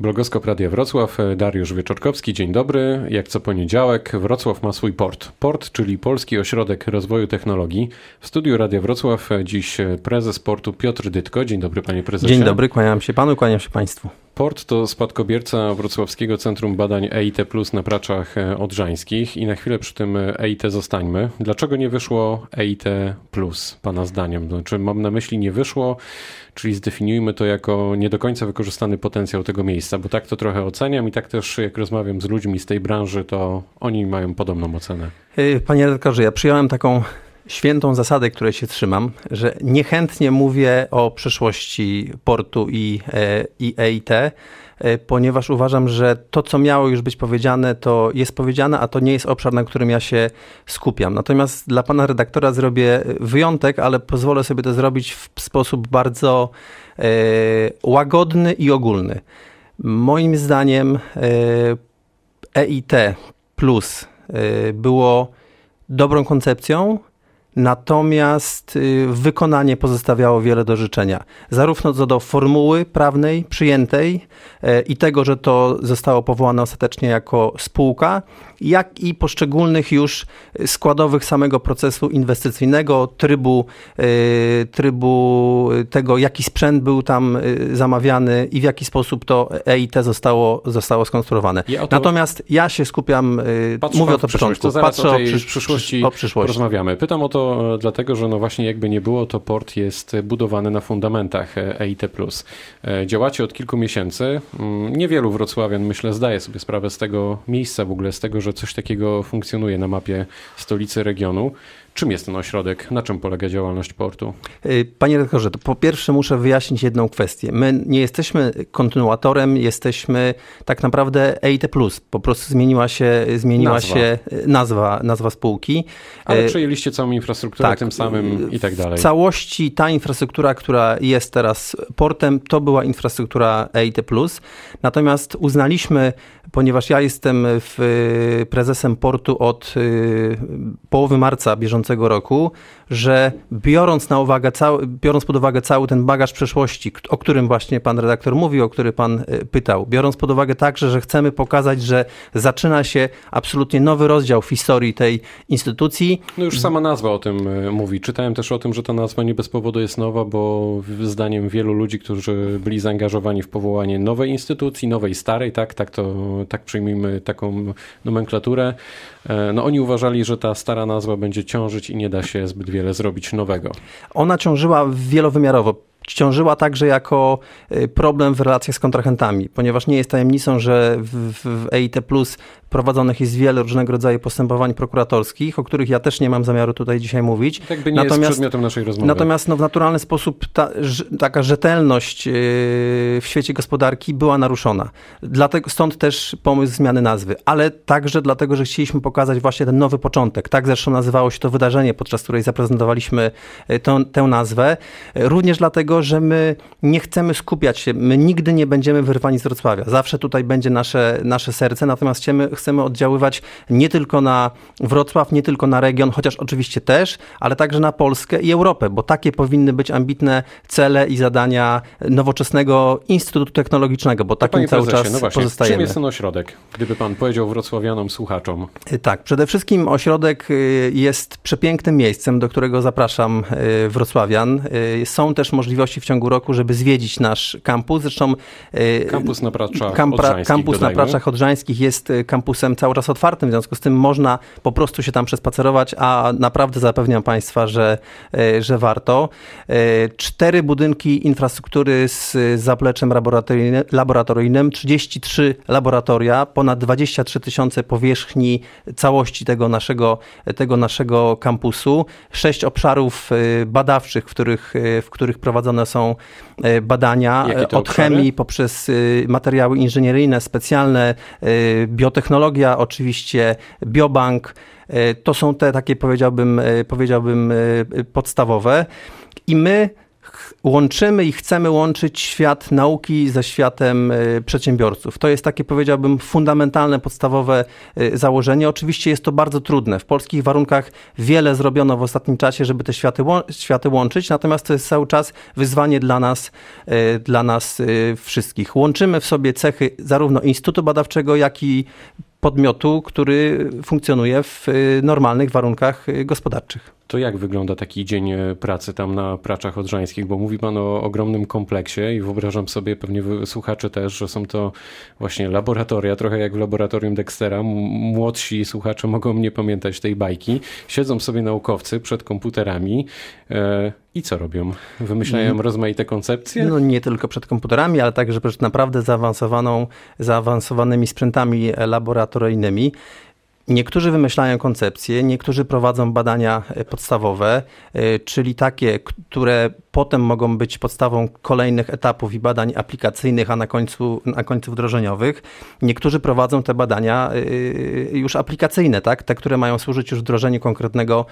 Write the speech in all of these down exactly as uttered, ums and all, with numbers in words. Blogoskop Radia Wrocław, Dariusz Wieczorkowski, dzień dobry. Jak co poniedziałek Wrocław ma swój port. Port, czyli Polski Ośrodek Rozwoju Technologii. W studiu Radia Wrocław dziś prezes portu Piotr Dytko. Dzień dobry, panie prezesie. Dzień dobry, kłaniam się panu, kłaniam się państwu. Port to spadkobierca Wrocławskiego Centrum Badań E I T Plus na Praczach Odrzańskich i na chwilę przy tym E I T zostańmy. Dlaczego nie wyszło E I T Plus, pana zdaniem? Znaczy, mam na myśli nie wyszło, czyli zdefiniujmy to jako nie do końca wykorzystany potencjał tego miejsca, bo tak to trochę oceniam i tak też jak rozmawiam z ludźmi z tej branży, to oni mają podobną ocenę. Panie redaktorze, ja przyjąłem taką świętą zasadę, której się trzymam, że niechętnie mówię o przyszłości portu i, i E I T, ponieważ uważam, że to, co miało już być powiedziane, to jest powiedziane, a to nie jest obszar, na którym ja się skupiam. Natomiast dla pana redaktora zrobię wyjątek, ale pozwolę sobie to zrobić w sposób bardzo e, łagodny i ogólny. Moim zdaniem e, E I T Plus e, było dobrą koncepcją, natomiast wykonanie pozostawiało wiele do życzenia. Zarówno co do formuły prawnej przyjętej i tego, że to zostało powołane ostatecznie jako spółka, jak i poszczególnych już składowych samego procesu inwestycyjnego, trybu, trybu tego, jaki sprzęt był tam zamawiany i w jaki sposób to E I T zostało, zostało skonstruowane. Ja to... Natomiast ja się skupiam, patrzę, mówię o to początku, patrzę o, o przyszłości, o przyszłości. Rozmawiamy. Pytam o to dlatego, że no właśnie jakby nie było, to port jest budowany na fundamentach E I T plus. Działacie od kilku miesięcy. Niewielu wrocławian, myślę, zdaje sobie sprawę z tego miejsca w ogóle, z tego, że coś takiego funkcjonuje na mapie stolicy regionu. Czym jest ten ośrodek? Na czym polega działalność portu? Panie redaktorze, to po pierwsze muszę wyjaśnić jedną kwestię. My nie jesteśmy kontynuatorem, jesteśmy tak naprawdę E I T plus. Po prostu zmieniła się, zmieniła nazwa. się nazwa, nazwa spółki. Ale przejęliście całą infrastrukturę, tak, tym samym i tak dalej. W całości ta infrastruktura, która jest teraz portem, to była infrastruktura E I T plus. Natomiast uznaliśmy, ponieważ ja jestem w, prezesem portu od połowy marca bieżącego roku, że biorąc, na uwagę, cały, biorąc pod uwagę cały ten bagaż przeszłości, o którym właśnie pan redaktor mówił, o który pan pytał, biorąc pod uwagę także, że chcemy pokazać, że zaczyna się absolutnie nowy rozdział w historii tej instytucji. No już sama nazwa o tym mówi. Czytałem też o tym, że ta nazwa nie bez powodu jest nowa, bo zdaniem wielu ludzi, którzy byli zaangażowani w powołanie nowej instytucji, nowej, starej, tak, tak, to, tak przyjmijmy taką nomenklaturę, no oni uważali, że ta stara nazwa będzie ciągle i nie da się zbyt wiele zrobić nowego. Ona ciążyła wielowymiarowo. Ciążyła także jako problem w relacjach z kontrahentami, ponieważ nie jest tajemnicą, że w, w E I T plus prowadzonych jest wiele różnego rodzaju postępowań prokuratorskich, o których ja też nie mam zamiaru tutaj dzisiaj mówić. Tak by nie natomiast, jest przedmiotem naszej rozmowy. Natomiast no, w naturalny sposób ta, ż, taka rzetelność yy, w świecie gospodarki była naruszona. Dlatego, stąd też pomysł zmiany nazwy, ale także dlatego, że chcieliśmy pokazać właśnie ten nowy początek. Tak zresztą nazywało się to wydarzenie, podczas której zaprezentowaliśmy tę, tę nazwę. Również dlatego, że my nie chcemy skupiać się, my nigdy nie będziemy wyrwani z Wrocławia. Zawsze tutaj będzie nasze, nasze serce, natomiast chcemy, chcemy oddziaływać nie tylko na Wrocław, nie tylko na region, chociaż oczywiście też, ale także na Polskę i Europę, bo takie powinny być ambitne cele i zadania nowoczesnego Instytututu Technologicznego, bo takim cały prezesie, czas no właśnie, pozostajemy. Czym jest ten ośrodek, gdyby pan powiedział wrocławianom, słuchaczom? Tak, przede wszystkim ośrodek jest przepięknym miejscem, do którego zapraszam wrocławian. Są też możliwości w ciągu roku, żeby zwiedzić nasz kampus. Zresztą kampus na Praczach kampra, Odrzańskich, kampus dodajmy. na Praczach Odrzańskich jest kampusem cały czas otwartym, w związku z tym można po prostu się tam przespacerować, a naprawdę zapewniam państwa, że, że warto. Cztery budynki infrastruktury z zapleczem laboratoryjnym, trzydzieści trzy laboratoria, ponad dwadzieścia trzy tysiące powierzchni całości tego naszego, tego naszego kampusu, sześć obszarów badawczych, w których, w których prowadzone są badania od chemii poprzez materiały inżynieryjne, specjalne, biotechnologia, oczywiście biobank. To są te takie, powiedziałbym, powiedziałbym podstawowe i my łączymy i chcemy łączyć świat nauki ze światem przedsiębiorców. To jest takie, powiedziałbym, fundamentalne, podstawowe założenie. Oczywiście jest to bardzo trudne. W polskich warunkach wiele zrobiono w ostatnim czasie, żeby te światy, światy łączyć, natomiast to jest cały czas wyzwanie dla nas, dla nas wszystkich. Łączymy w sobie cechy zarówno Instytutu Badawczego, jak i podmiotu, który funkcjonuje w normalnych warunkach gospodarczych. To jak wygląda taki dzień pracy tam na Praczach Odrzańskich? Bo mówi pan o ogromnym kompleksie i wyobrażam sobie, pewnie słuchacze też, że są to właśnie laboratoria, trochę jak w laboratorium Dextera. Młodsi słuchacze mogą nie pamiętać tej bajki. Siedzą sobie naukowcy przed komputerami i co robią? Wymyślają no, rozmaite koncepcje? No nie tylko przed komputerami, ale także przed naprawdę zaawansowaną, zaawansowanymi sprzętami laboratoryjnymi. Niektórzy wymyślają koncepcje, niektórzy prowadzą badania podstawowe, czyli takie, które potem mogą być podstawą kolejnych etapów i badań aplikacyjnych, a na końcu, na końcu wdrożeniowych. Niektórzy prowadzą te badania już aplikacyjne, tak? Te, które mają służyć już wdrożeniu konkretnego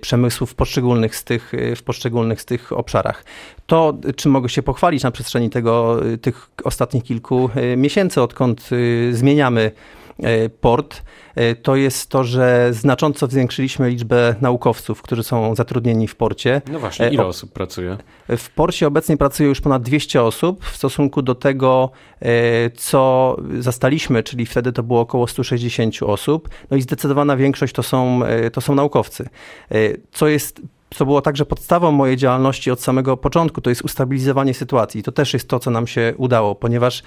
przemysłu w poszczególnych z tych, w poszczególnych z tych obszarach. To, czym mogę się pochwalić na przestrzeni tego, tych ostatnich kilku miesięcy, odkąd zmieniamy PORT, to jest to, że znacząco zwiększyliśmy liczbę naukowców, którzy są zatrudnieni w porcie. No właśnie, ile o... osób pracuje? W porcie obecnie pracuje już ponad dwieście osób w stosunku do tego, co zastaliśmy, czyli wtedy to było około sto sześćdziesiąt osób. No i zdecydowana większość to są, to są naukowcy. Co jest... co było także podstawą mojej działalności od samego początku, to jest ustabilizowanie sytuacji. To też jest to, co nam się udało, ponieważ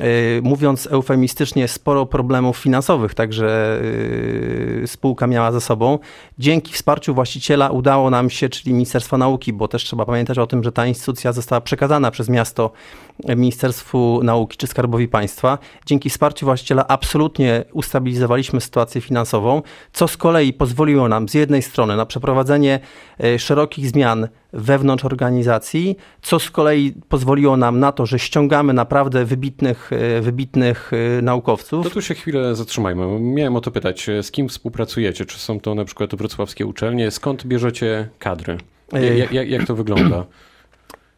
yy, mówiąc eufemistycznie, sporo problemów finansowych także yy, spółka miała za sobą. Dzięki wsparciu właściciela udało nam się, czyli Ministerstwa Nauki, bo też trzeba pamiętać o tym, że ta instytucja została przekazana przez miasto Ministerstwu Nauki czy Skarbowi Państwa. Dzięki wsparciu właściciela absolutnie ustabilizowaliśmy sytuację finansową, co z kolei pozwoliło nam z jednej strony na przeprowadzenie szerokich zmian wewnątrz organizacji, co z kolei pozwoliło nam na to, że ściągamy naprawdę wybitnych, wybitnych naukowców. To tu się chwilę zatrzymajmy. Miałem o to pytać, z kim współpracujecie? Czy są to na przykład wrocławskie uczelnie? Skąd bierzecie kadry? Jak, jak, jak to wygląda?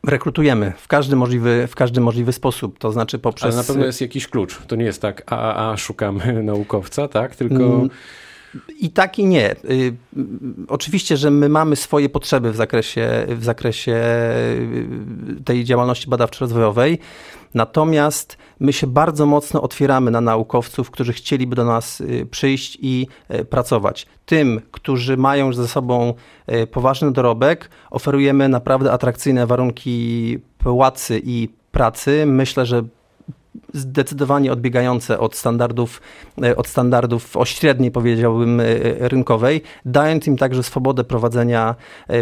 Rekrutujemy w każdy możliwy, w każdy możliwy sposób, to znaczy poprzez... Ale na pewno jest jakiś klucz. To nie jest tak, a, a szukamy naukowca, tak? Tylko... Mm. I tak i nie. Oczywiście, że my mamy swoje potrzeby w zakresie, w zakresie tej działalności badawczo-rozwojowej, natomiast my się bardzo mocno otwieramy na naukowców, którzy chcieliby do nas przyjść i pracować. Tym, którzy mają ze sobą poważny dorobek, oferujemy naprawdę atrakcyjne warunki płacy i pracy. Myślę, że zdecydowanie odbiegające od standardów, od standardów o średniej, powiedziałbym, rynkowej, dając im także swobodę prowadzenia,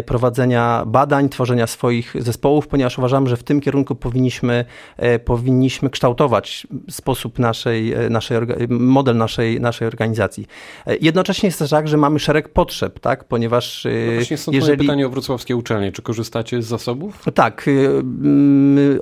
prowadzenia badań, tworzenia swoich zespołów, ponieważ uważam, że w tym kierunku powinniśmy, powinniśmy kształtować sposób naszej, naszej model naszej, naszej organizacji. Jednocześnie jest też tak, że mamy szereg potrzeb, tak? Ponieważ no właśnie są jeżeli... pytanie o wrocławskie uczelnie. Czy korzystacie z zasobów? Tak.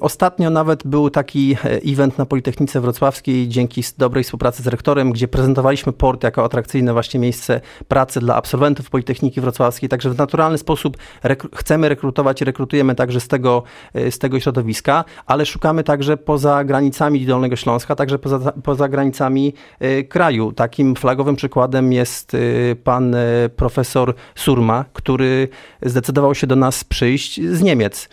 Ostatnio nawet był taki event na Politechnice Wrocławskiej dzięki dobrej współpracy z rektorem, gdzie prezentowaliśmy port jako atrakcyjne właśnie miejsce pracy dla absolwentów Politechniki Wrocławskiej. Także w naturalny sposób rekru- chcemy rekrutować i rekrutujemy także z tego, z tego środowiska, ale szukamy także poza granicami Dolnego Śląska, także poza, poza granicami y, kraju. Takim flagowym przykładem jest y, pan y, profesor Surma, który zdecydował się do nas przyjść z Niemiec.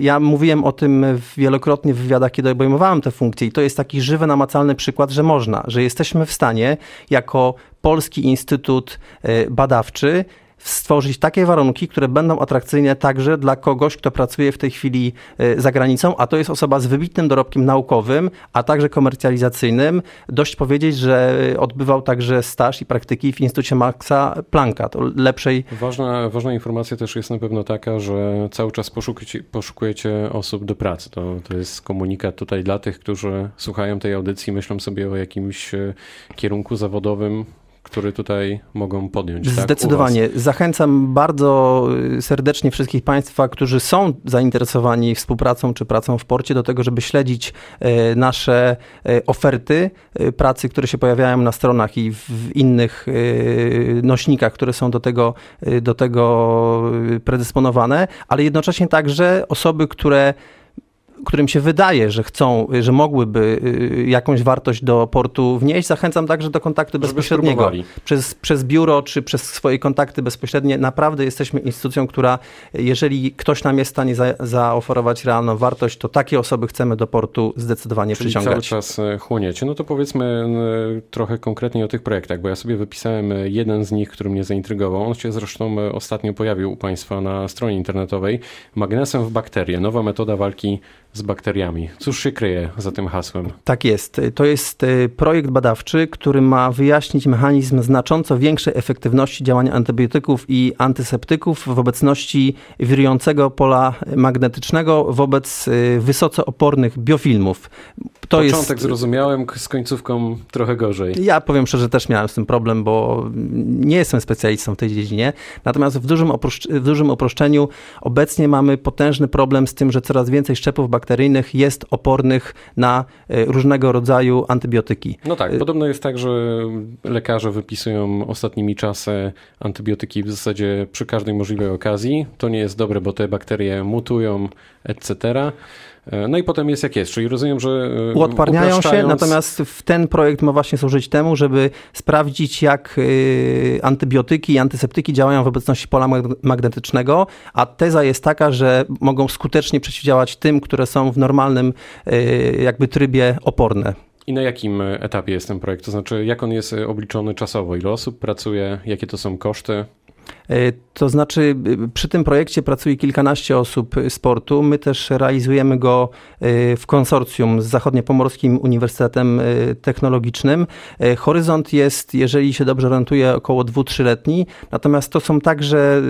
Ja mówiłem o tym wielokrotnie w wywiadach, kiedy obejmowałem tę funkcję i to jest taki żywy, namacalny przykład, że można, że jesteśmy w stanie jako Polski Instytut Badawczy stworzyć takie warunki, które będą atrakcyjne także dla kogoś, kto pracuje w tej chwili za granicą, a to jest osoba z wybitnym dorobkiem naukowym, a także komercjalizacyjnym. Dość powiedzieć, że odbywał także staż i praktyki w Instytucie Maxa Plancka. To lepszej... Ważna, ważna informacja też jest na pewno taka, że cały czas poszukujecie, poszukujecie osób do pracy. To, to jest komunikat tutaj dla tych, którzy słuchają tej audycji, myślą sobie o jakimś kierunku zawodowym, który tutaj mogą podjąć. Zdecydowanie. Tak, zachęcam bardzo serdecznie wszystkich Państwa, którzy są zainteresowani współpracą czy pracą w porcie, do tego, żeby śledzić nasze oferty pracy, które się pojawiają na stronach i w innych nośnikach, które są do tego, do tego predysponowane, ale jednocześnie także osoby, które którym się wydaje, że chcą, że mogłyby jakąś wartość do portu wnieść, zachęcam także do kontaktu bezpośredniego. Przez, przez biuro czy przez swoje kontakty bezpośrednie. Naprawdę jesteśmy instytucją, która, jeżeli ktoś nam jest w stanie za, zaoferować realną wartość, to takie osoby chcemy do portu zdecydowanie Czyli przyciągać. Cały czas chłoniecie. No to powiedzmy trochę konkretniej o tych projektach, bo ja sobie wypisałem jeden z nich, który mnie zaintrygował. On się zresztą ostatnio pojawił u Państwa na stronie internetowej. Magnesem w bakterie. Nowa metoda walki z bakteriami. Cóż się kryje za tym hasłem? Tak jest. To jest projekt badawczy, który ma wyjaśnić mechanizm znacząco większej efektywności działania antybiotyków i antyseptyków w obecności wirującego pola magnetycznego wobec wysoce opornych biofilmów. To Początek jest... zrozumiałem, z końcówką trochę gorzej. Ja powiem szczerze, też miałem z tym problem, bo nie jestem specjalistą w tej dziedzinie. Natomiast w dużym, oproszcz... w dużym uproszczeniu obecnie mamy potężny problem z tym, że coraz więcej szczepów bakteryjnych jest opornych na różnego rodzaju antybiotyki. No tak, podobno jest tak, że lekarze wypisują ostatnimi czasy antybiotyki w zasadzie przy każdej możliwej okazji. To nie jest dobre, bo te bakterie mutują, et cetera. No i potem jest jak jest, czyli rozumiem, że uodparniają upraszczając... się, natomiast w ten projekt ma właśnie służyć temu, żeby sprawdzić, jak antybiotyki i antyseptyki działają w obecności pola magnetycznego, a teza jest taka, że mogą skutecznie przeciwdziałać tym, które są w normalnym jakby trybie oporne. I na jakim etapie jest ten projekt? To znaczy, jak on jest obliczony czasowo? Ile osób pracuje? Jakie to są koszty? To znaczy, przy tym projekcie pracuje kilkanaście osób z portu. My też realizujemy go w konsorcjum z Zachodniopomorskim Uniwersytetem Technologicznym. Horyzont jest, jeżeli się dobrze orientuję, około dwu-trzyletni. Natomiast to są także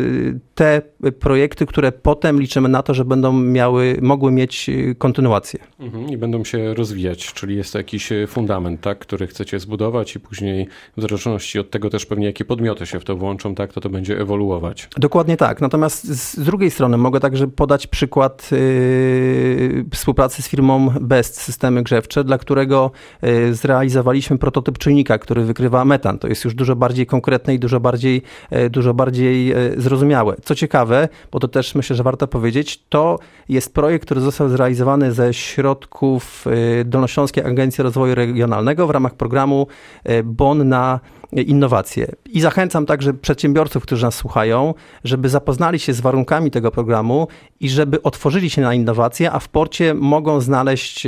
te projekty, które potem liczymy na to, że będą miały, mogły mieć kontynuację. Mhm, i będą się rozwijać, czyli jest to jakiś fundament, tak, który chcecie zbudować i później w zależności od tego też pewnie jakie podmioty się w to włączą, tak, to to będzie ewoluować. Dokładnie tak. Natomiast z drugiej strony mogę także podać przykład yy, współpracy z firmą BEST, systemy grzewcze, dla którego yy, zrealizowaliśmy prototyp czujnika, który wykrywa metan. To jest już dużo bardziej konkretne i dużo bardziej, yy, dużo bardziej yy, zrozumiałe. Co ciekawe, bo to też myślę, że warto powiedzieć, to jest projekt, który został zrealizowany ze środków yy, Dolnośląskiej Agencji Rozwoju Regionalnego w ramach programu yy, BON na innowacje. I zachęcam także przedsiębiorców, którzy nas słuchają, żeby zapoznali się z warunkami tego programu i żeby otworzyli się na innowacje, a w porcie mogą znaleźć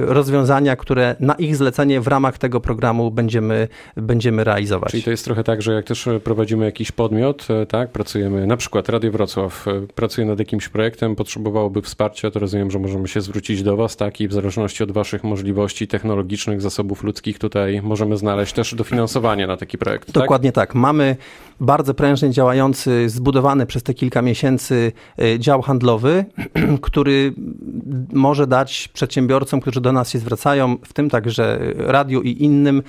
rozwiązania, które na ich zlecenie w ramach tego programu będziemy, będziemy realizować. Czyli to jest trochę tak, że jak też prowadzimy jakiś podmiot, tak, pracujemy, na przykład Radio Wrocław pracuje nad jakimś projektem, potrzebowałoby wsparcia, to rozumiem, że możemy się zwrócić do Was, tak, i w zależności od Waszych możliwości technologicznych, zasobów ludzkich tutaj możemy znaleźć też dofinansowanie na taki projekt. Dokładnie tak? tak. Mamy bardzo prężnie działający, zbudowany przez te kilka miesięcy dział handlowy, który może dać przedsiębiorcom, którzy do nas się zwracają, w tym także radiu i innym,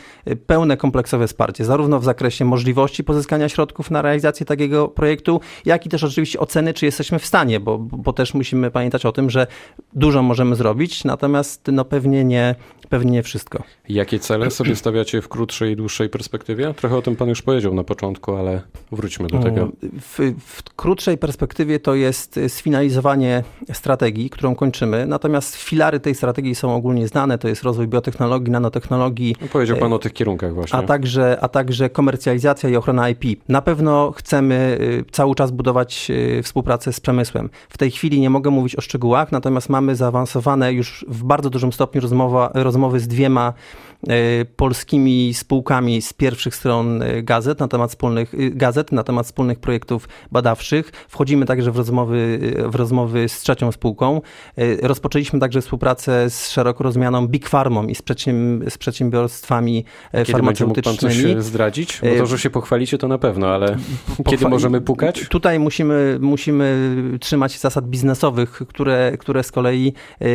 pełne kompleksowe wsparcie, zarówno w zakresie możliwości pozyskania środków na realizację takiego projektu, jak i też oczywiście oceny, czy jesteśmy w stanie, bo, bo też musimy pamiętać o tym, że dużo możemy zrobić, natomiast no pewnie nie, pewnie nie wszystko. Jakie cele sobie stawiacie w krótszej i dłuższej perspektywie? Trochę o tym Pan już powiedział na początku, ale wróćmy do tego. W, w krótszej perspektywie to jest sfinalizowanie strategii, którą kończymy. Natomiast filary tej strategii są ogólnie znane. To jest rozwój biotechnologii, nanotechnologii. No powiedział Pan o tych kierunkach właśnie. A także, a także komercjalizacja i ochrona I P. Na pewno chcemy cały czas budować współpracę z przemysłem. W tej chwili nie mogę mówić o szczegółach, natomiast mamy zaawansowane już w bardzo dużym stopniu rozmowa, rozmowy z dwiema polskimi spółkami z pierwszych stron gazet na temat wspólnych gazet, na temat wspólnych projektów badawczych. Wchodzimy także w rozmowy, w rozmowy z trzecią spółką. Rozpoczęliśmy także współpracę z szeroko rozumianą Big Pharmą i z, przedsięb- z przedsiębiorstwami kiedy farmaceutycznymi. Kiedy będzie mógł Pan coś zdradzić? Bo to, że się pochwalicie, to na pewno, ale Pochwa- kiedy możemy pukać? Tutaj musimy, musimy trzymać się zasad biznesowych, które, które z kolei yy,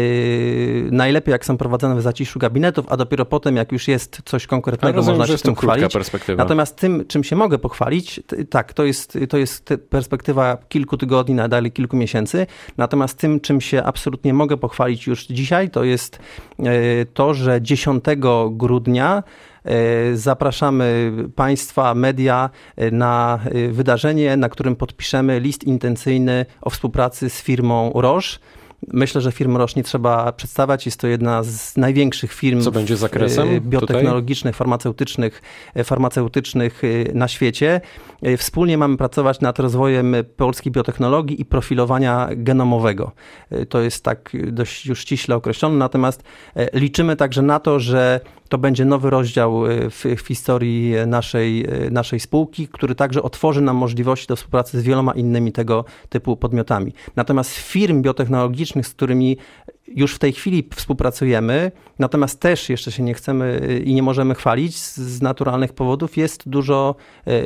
najlepiej jak są prowadzone w zaciszu kliniszu gabinetów, a dopiero potem, jak już jest coś konkretnego, rozumiem, można się tym chwalić. Perspektywa. Natomiast tym, czym się mogę pochwalić, t- tak, to jest, to jest perspektywa kilku tygodni, nadal kilku miesięcy. Natomiast tym, czym się absolutnie mogę pochwalić już dzisiaj, to jest to, że dziesiątego grudnia zapraszamy państwa, media na wydarzenie, na którym podpiszemy list intencyjny o współpracy z firmą Roche. Myślę, że firm Roche nie trzeba przedstawiać. Jest to jedna z największych firm Co będzie zakresem biotechnologicznych, tutaj? farmaceutycznych, farmaceutycznych na świecie. Wspólnie mamy pracować nad rozwojem polskiej biotechnologii i profilowania genomowego. To jest tak dość już ściśle określone, natomiast liczymy także na to, że to będzie nowy rozdział w, w historii naszej, naszej spółki, który także otworzy nam możliwości do współpracy z wieloma innymi tego typu podmiotami. Natomiast firm biotechnologicznych, z którymi już w tej chwili współpracujemy, natomiast też jeszcze się nie chcemy i nie możemy chwalić z naturalnych powodów, jest dużo,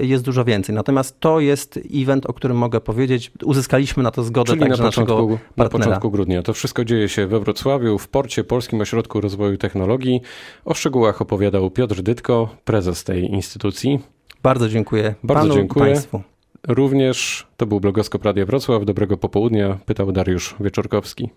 jest dużo więcej. Natomiast to jest event, o którym mogę powiedzieć. Uzyskaliśmy na to zgodę Czyli także na początku, naszego partnera. Na początku grudnia. To wszystko dzieje się we Wrocławiu, w Porcie, Polskim Ośrodku Rozwoju Technologii. O szczegółach opowiadał Piotr Dytko, prezes tej instytucji. Bardzo dziękuję Bardzo panu dziękuję. i państwu. Również to był Blogoskop Radia Wrocław. Dobrego popołudnia. Pytał Dariusz Wieczorkowski.